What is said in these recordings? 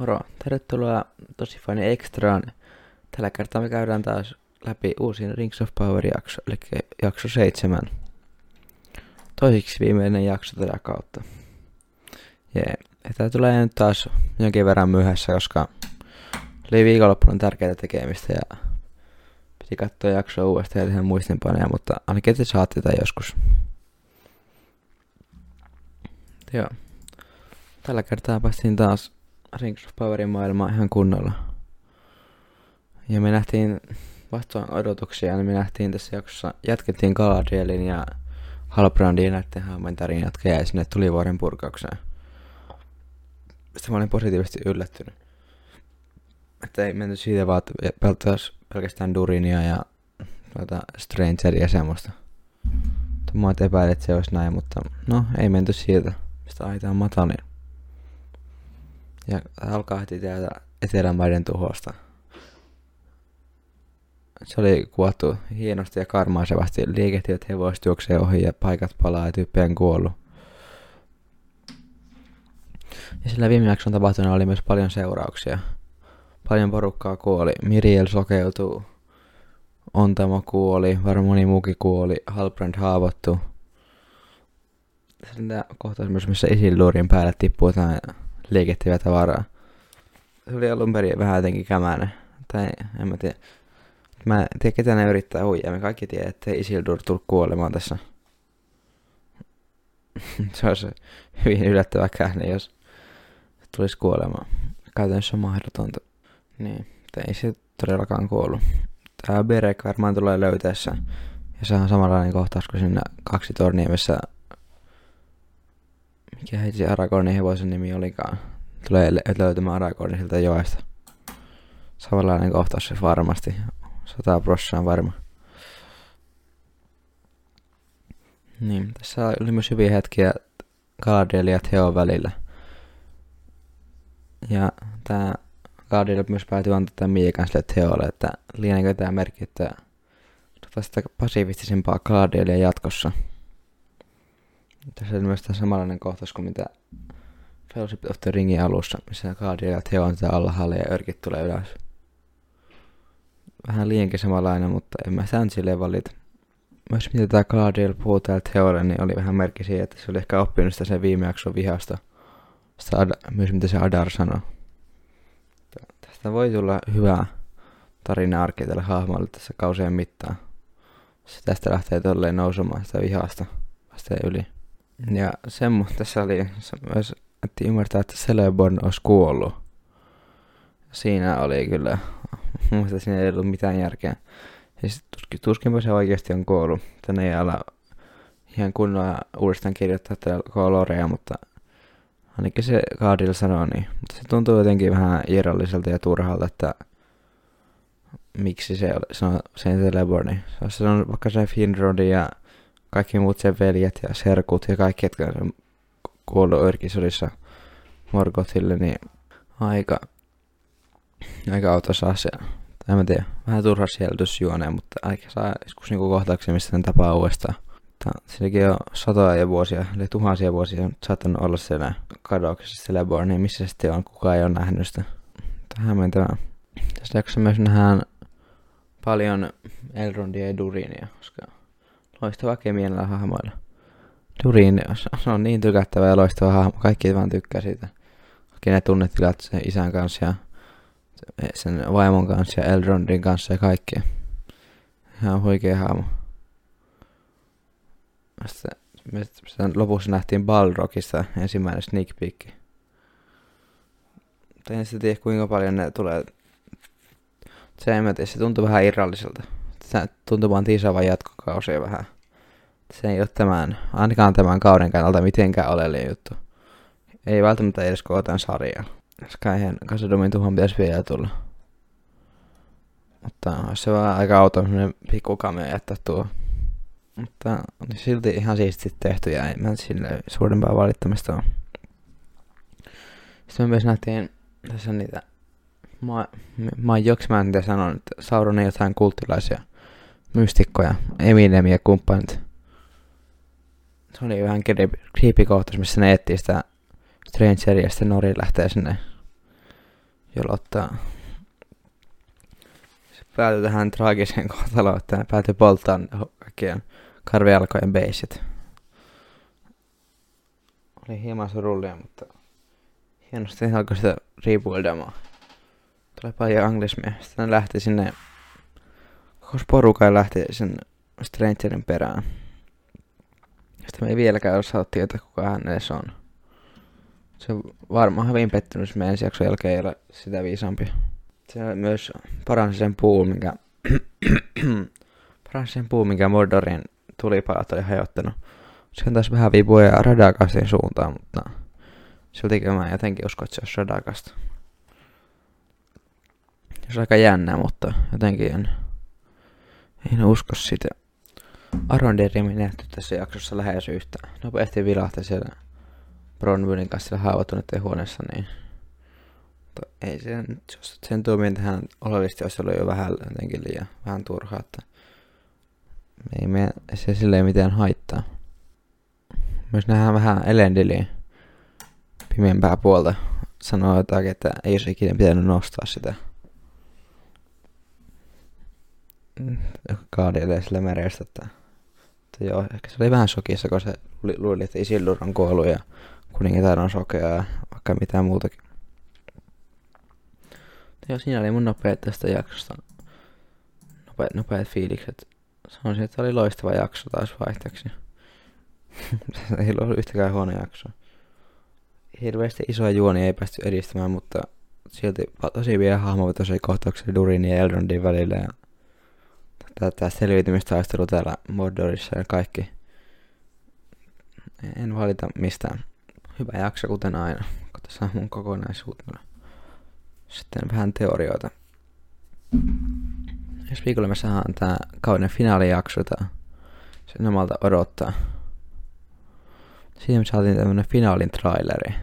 Moro! Tervetuloa tosi fani ekstraan. Tällä kertaa me käydään taas läpi uusin Rings of Power jakso, eli jakso 7. Toiseksi viimeinen jakso tätä kautta. Jee. Tämä tulee nyt taas jonkin verran myöhässä, koska oli viikonloppuna tärkeää tekemistä ja piti katsoa jaksoa uudestaan ja tehdä muistinpaneja, mutta ainakin te saatte tätä joskus. Joo. Tällä kertaa päästiin taas Rings of Powerin maailmaan ihan kunnolla. Ja me nähtiin vastaan odotuksia, niin me nähtiin tässä jaksossa, jatkettiin Galadrielin ja Halbrandin näiden hahmojen tarinat ja sinne Tulivuoren purkaukseen. Sitten mä olin positiivisesti yllättynyt. Että ei menty siitä vaan, että pelkästään Durinia ja Strangeria ja semmoista. Mä oon epäilin, että se olisi näin, mutta no ei menty siitä. Mistä aitaan matalin. Ja alkaa heti täältä etelämaiden tuhosta. Se oli kuvattu hienosti ja karmaisevasti. Liikehtivät hevoset juoksee ohi ja paikat palaa ja tyyppi on kuollut. Ja sillä viime jakson tapahtuna oli myös paljon seurauksia. Paljon porukkaa kuoli. Miriel sokeutuu. Ontamo kuoli. Varmaan moni muukin kuoli. Halbrand haavoittui. Sitä kohtaisi myös, missä Isildurin päälle tippuu jotain liikettivää tavaraa. Se oli alun perin vähän jotenkin kämäinen. Tai en mä tiedä. Mä en tiedä, ketä ne yrittää huijaa. Me kaikki tiedät, ettei Isildur tullut kuolemaan tässä. Se olisi hyvin yllättävä käänne, jos tulisi kuolemaan. Käytännössä on mahdotonta. Niin, ei se todellakaan kuollut. Tää Berek varmaan tulee löytäessä. Ja se on samanlainen kohtaus kuin siinä kaksi tornia, missä mikä heitsi Aragornin hevosen nimi olikaan. Tulee löytämään Aragornin siltä joesta. Samanlainen kohtaus se varmasti. 100% varma. Niin, tässä oli myös hyviä hetkiä Galadriel ja Theon välillä. Ja tää Galadriel myös päätyy antaa tämän miekan sille Theolle, että lienenkö tää merkittää sitä pasiivistisempaa Galadrielia jatkossa. Tässä on myös samanlainen kohtaus kuin mitä Fellowship of the Ringin alussa, missä Galadriel ja Theon sitä alhaalle ja örkit tulee ylös. Vähän liiankin samanlainen, mutta en mä sään silleen valita. Myös mitä tää Galadriel puhuu täällä Theolle, niin oli vähän merkki siihen, että se oli ehkä oppinut sitä sen viime jakson vihasta. Myös mitä se Adar sanoi. Tästä voi tulla hyvä tarina-arki tälle hahmolle tässä kausien mittaan. Se tästä lähtee tolleen nousemaan sitä vihasta vasteen yli. Ja semmoista tässä oli myös, että ymmärtää, että Celeborn olisi kuollut. Siinä oli kyllä, muista siinä ei ollut mitään järkeä. Siis tuskinpä se oikeasti on kuollut. Tänne ei ala ihan kunnolla uudestaan kirjoittaa tätä kolorea, mutta ainakin se Kaadilla sanoo niin. Mutta se tuntuu jotenkin vähän irralliselta ja turhalta, että miksi se sanoo sen Celeborni. Se olisi sanonut vaikka se Finrodin ja kaikki muut sen veljet ja serkut ja kaikki, jotka on kuollut Örkisodissa Morgothille, niin aika autossa asia. En mä tiedä, vähän turha sieltysjuoneen, mutta aika saa joskus niinku kohtauksia, mistä tämän tapaa uudestaan. Silläkin on satoja ja vuosia, eli tuhansia vuosia on saattanut olla siellä kadoksessa Celeborn, niin missä se sitten on, kukaan ei ole nähnyt sitä. Tähän mentävään. Tässä jaksossa myös nähdään paljon Elrondia ja Durinia, koska loistava kemialla hahmoilla. Durin on niin tykättävä ja loistava hahmo, kaikki vaan tykkää siitä. Kaikki ne tunnetilat sen isän kanssa ja sen vaimon kanssa ja Elrondin kanssa ja kaikkea. Ihan huikea hahmo. Sitten lopussa nähtiin Balrogista ensimmäinen sneak peek. En sitten tiedä kuinka paljon ne tulee. Se tuntuu vähän irralliselta. Se tuntuu vaan tiisaavan jatkokausia vähän. Se ei ole tämän, ainakaan tämän kauden kannalta mitenkään oleellinen juttu. Ei välttämättä edes koko tämän sarjaa. Skyhen Kasadûmin tuhon pitäisi vielä tulla. Mutta olisi se vähän aika auto, semmoinen pikkukamio jättää tuo. Mutta on silti ihan siististi tehty ja ei mä sille suurempaa valittamista ole. Sitten me myös nähtiin tässä niitä mä en tiedä sanon, että Sauron ei jotain kulttilaisia mystikkoja, Eminem ja kumppanit. Se oli vähän creepy kohtaus, missä ne etsii sitä Strangeria ja sitten Nori lähtee sinne jolla ottaa päätyi tähän traagiseen kohtaloon, että hän päätyi polttaan kaikkien karvijalkojen beisit. Oli hieman surullia, mutta hienosti alkoi sitä rebuildamaa. Tulee paljon anglismia. Sitten hän lähti sinne, koko porukan lähti sen Strangerin perään. Sitten me ei vieläkään osaa tietää, kuka hän edes on. Se on varmaan hyvin pettynyt, meidän ensi jakson jälkeen ei ole sitä viisaampi. Se myös paransi sen puun, minkä, Mordorin tulipalat oli hajottanut. Se on taas vähän vipuja Radagastin suuntaan, mutta siltikin mä jotenkin uskon, että se olisi Radagast. Se on aika jännä, mutta jotenkin en usko sitä. Arondiria me nähty tässä jaksossa lähes yhtään. Nopeasti vilahti siellä Bronwynin kanssa siellä haavoittuneiden huoneessa, niin ei sen tuomien tähän oleellisesti olisi ollut jo vähän jotenkin liian vähän turhaa, että ei me se silleen mitään haittaa. Myös nähdään vähän Elendiliä pimeämpää puolta, sanoo jotakin, että ei olisi ikinä pitänyt nostaa sitä. Kaadille sillä merestä, että joo, ehkä se oli vähän shokissa, kun se luuli, että Isildur on kuollut ja kuningatar on sokea ja vaikka mitään muutakin. Joo, siinä oli mun nopeat tästä jaksosta. Nopeat fiilikset. Sanoisin, että oli loistava jakso taas vaihteeksi. Ei ollut yhtäkään huono jakso. Hirveästi isoa juonia ei päästy edistämään, mutta silti tosi vielä hahmovetoisia kohtauksia Durin ja Elrondin välillä. Ja tätä selviytymistaistelua täällä Mordorissa ja kaikki. En valita mistään. Hyvä jakso kuten aina. Katsotaan mun kokonaisuutena. Sitten vähän teorioita. Jos viikolla me saadaan tää kauden finaalijakso, sen omalta odottaa. Siinä me saatiin tämmönen finaalin traileri.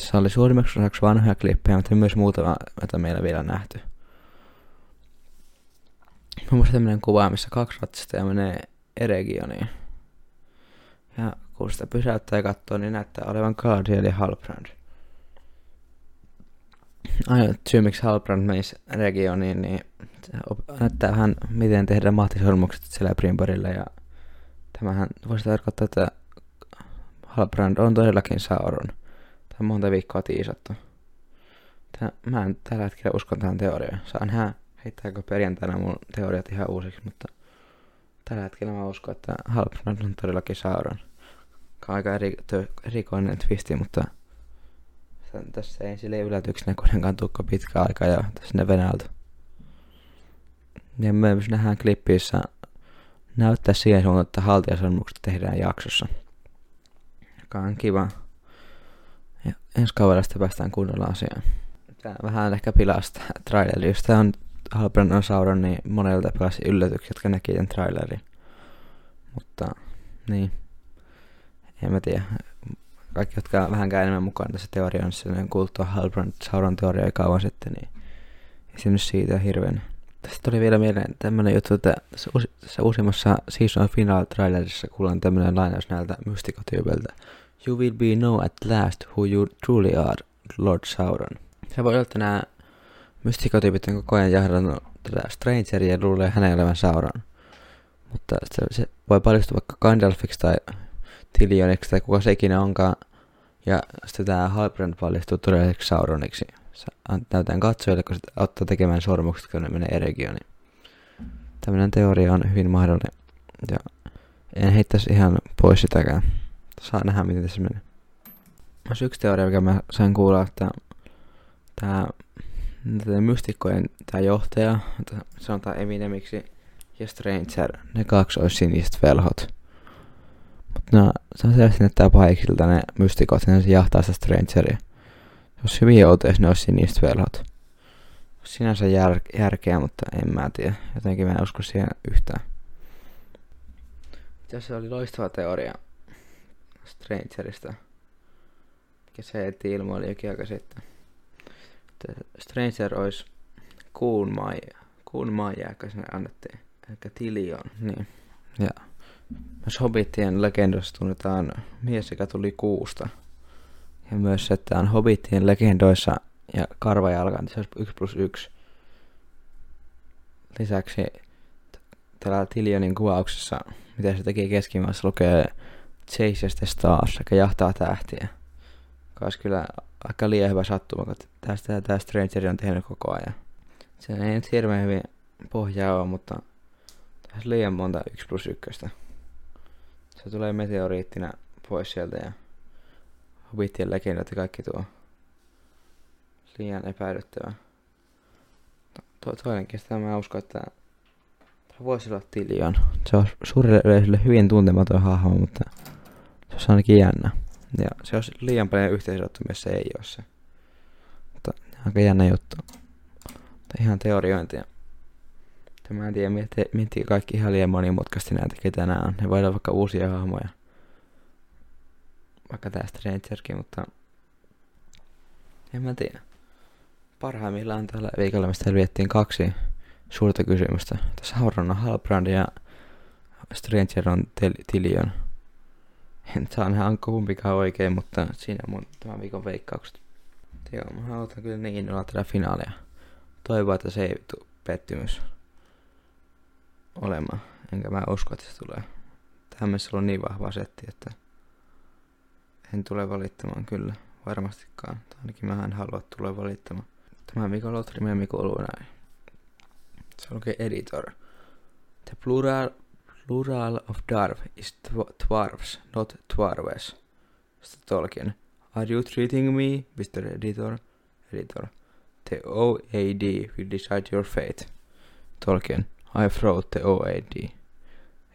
Se oli suurimmaksi osaksi vanhoja klippejä, mutta myös muutama, jota meillä vielä nähty. Mun mielestä tämmönen kuva, missä kaksi ratsastajaa menee Eregioniin. Ja kun sitä pysäyttää ja katsoo, niin näyttää olevan Cardil ja Halbrand. Ainoa syy, miksi Halbrand menisi Eregioniin, niin näyttää hän, miten tehdään mahtisormukset Celebornilla. Ja tämähän voisi tarkoittaa, että Halbrand on todellakin Sauron. Tämä on monta viikkoa tiisattu. Mä en tällä hetkellä uskon tähän teoriaan. Saan hän heittääkö perjantaina mun teoriat ihan uusiksi, mutta tällä hetkellä mä uskon, että Halbrand on todellakin Sauron. Aika erikoinen twisti, mutta tässä ei silleen yllätyksenä kuitenkaan tukka pitkä aika ja tässä ne venäältä. Ja myös nähdään klippissä näyttää siihen suuntaan, että haltijasormukset tehdään jaksossa. Joka on kiva. Ja ensi kaudella sitten päästään kunnolla asiaan. Tää vähän ehkä pilasta traileri. Jos tää on Halbrand on Sauron, niin monelta pelasi yllätyksiä, jotka näki tämän trailerin. Mutta niin. En mä tiedä. Kaikki, jotka on vähänkään enemmän mukaan tässä teoriassa, niin kuultua Halbrand Sauron teoria ei kauan sitten, niin ei se nyt siitä hirveän. Tästä tuli vielä mieleen tämmönen juttu, että tässä uusimmassa season final trailerissa kuullaan tämmönen lainaus näiltä mystikotyypeltä. You will be know at last who you truly are, Lord Sauron. Se voi olla, että nää mystikotyypit on koko ajan jahdannut tätä Strangeria ja luulee hänen olevan Sauron. Mutta se voi paljastua vaikka Gandalfiksi tai Tilioniksi tai kuka se ikinä onkaan. Ja sitten tää Halbrand paljastuu todelliseksi Sauroniksi. Näytän katsojille, kun se ottaa tekemään sormukset, kun ne menee Eregioniin. Tämmönen teoria on hyvin mahdollinen. Ja en heittäisi ihan pois sitäkään. Saa nähdä, miten tässä menee. Olisi yksi teoria, mikä mä sain kuulla, että tää mystikkojen tää johtaja, sanotaan Eminemiksi, ja Stranger, ne kaksi olisi siniset velhot. Mutta no, se on selvästi näyttää pahiksilta ne mystikot, ja se jahtaa sitä Strangeria. Jos hyvin joutuu, ne olisi siniset velhot. Sinänsä järkeä, mutta en mä tiedä. Jotenkin mä en usko siihen yhtään. Tässä oli loistava teoria Strangerista. Mikä se heitti ilmoille jokin aika sitten. Stranger olisi Kuun Maija. Kuun Maija, joka sinne annettiin. Ehkä Tilion. Niin. Ja myös Hobbitien legendoissa tunnetaan mies, joka tuli kuusta. Ja myös, että on Hobbitien legendoissa ja karvajalka, niin se olisi 1+1. Lisäksi täällä Tilionin kuvauksessa, mitä se tekee keskimässä, lukee Chases the Stars, eli jahtaa tähtiä. Olisi kyllä aika liian hyvä sattuma, kun tästä Stranger on tehnyt koko ajan. Se ei nyt hirveän hyvin pohjaa ole, mutta tässä liian monta 1+1. Se tulee meteoriittina pois sieltä ja Hobbitien legendat ja kaikki tuo. Liian epäilyttävää. Toinen kestää, mä uskon, että voisi olla Tilion. Se on suurelle yleisölle hyvin tuntematon hahmo, mutta se on ainakin jännä. Ja se olisi liian paljon yhteisottamia, se ei ole se. Mutta aika jännä juttu. Mutta ihan teoriointia. Mä en tiedä, miettii kaikki ihan liian monimutkaisesti näitä, ketä nää on. Ne voi olla vaikka uusia hahmoja. Vaikka tää Strangerkin, mutta en mä tiedä. Parhaimmillaan tällä viikolla me selviettiin 2 suurta kysymystä. Sauron on Halbrand ja Stranger on Tilion. En saa nähdä, onko kumpikaan oikein, mutta siinä on mun tämän viikon veikkaukset. Joo, mä haluan kyllä niin olla tätä finaalia. Toivoa, että se ei tule pettymys olemaan. Enkä mä usko, että se tulee. Tähän mennessä on niin vahva setti, että en tule valittamaan kyllä. Varmastikaan. Ainakin mä en halua tulla valittamaan. Tämän viikon lotrimemmi kuuluu näin. Se lukee editor. The plural of dwarf is dwarves, not dwarves. Sitten Tolkien. Are you treating me, Mr. Editor? Editor. The OAD will decide your fate. Tolkien. I wrote the OAD.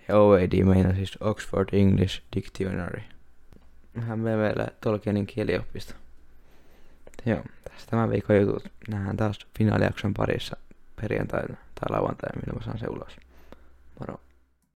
The OAD meinaa siis Oxford English Dictionary. Mehän meillä Tolkienin kielioppista. Joo, tässä tämän viikon jutut. Nähdään taas finaalijakson parissa perjantaina tai lauantaina, milloin mä saan se ulos. Moro.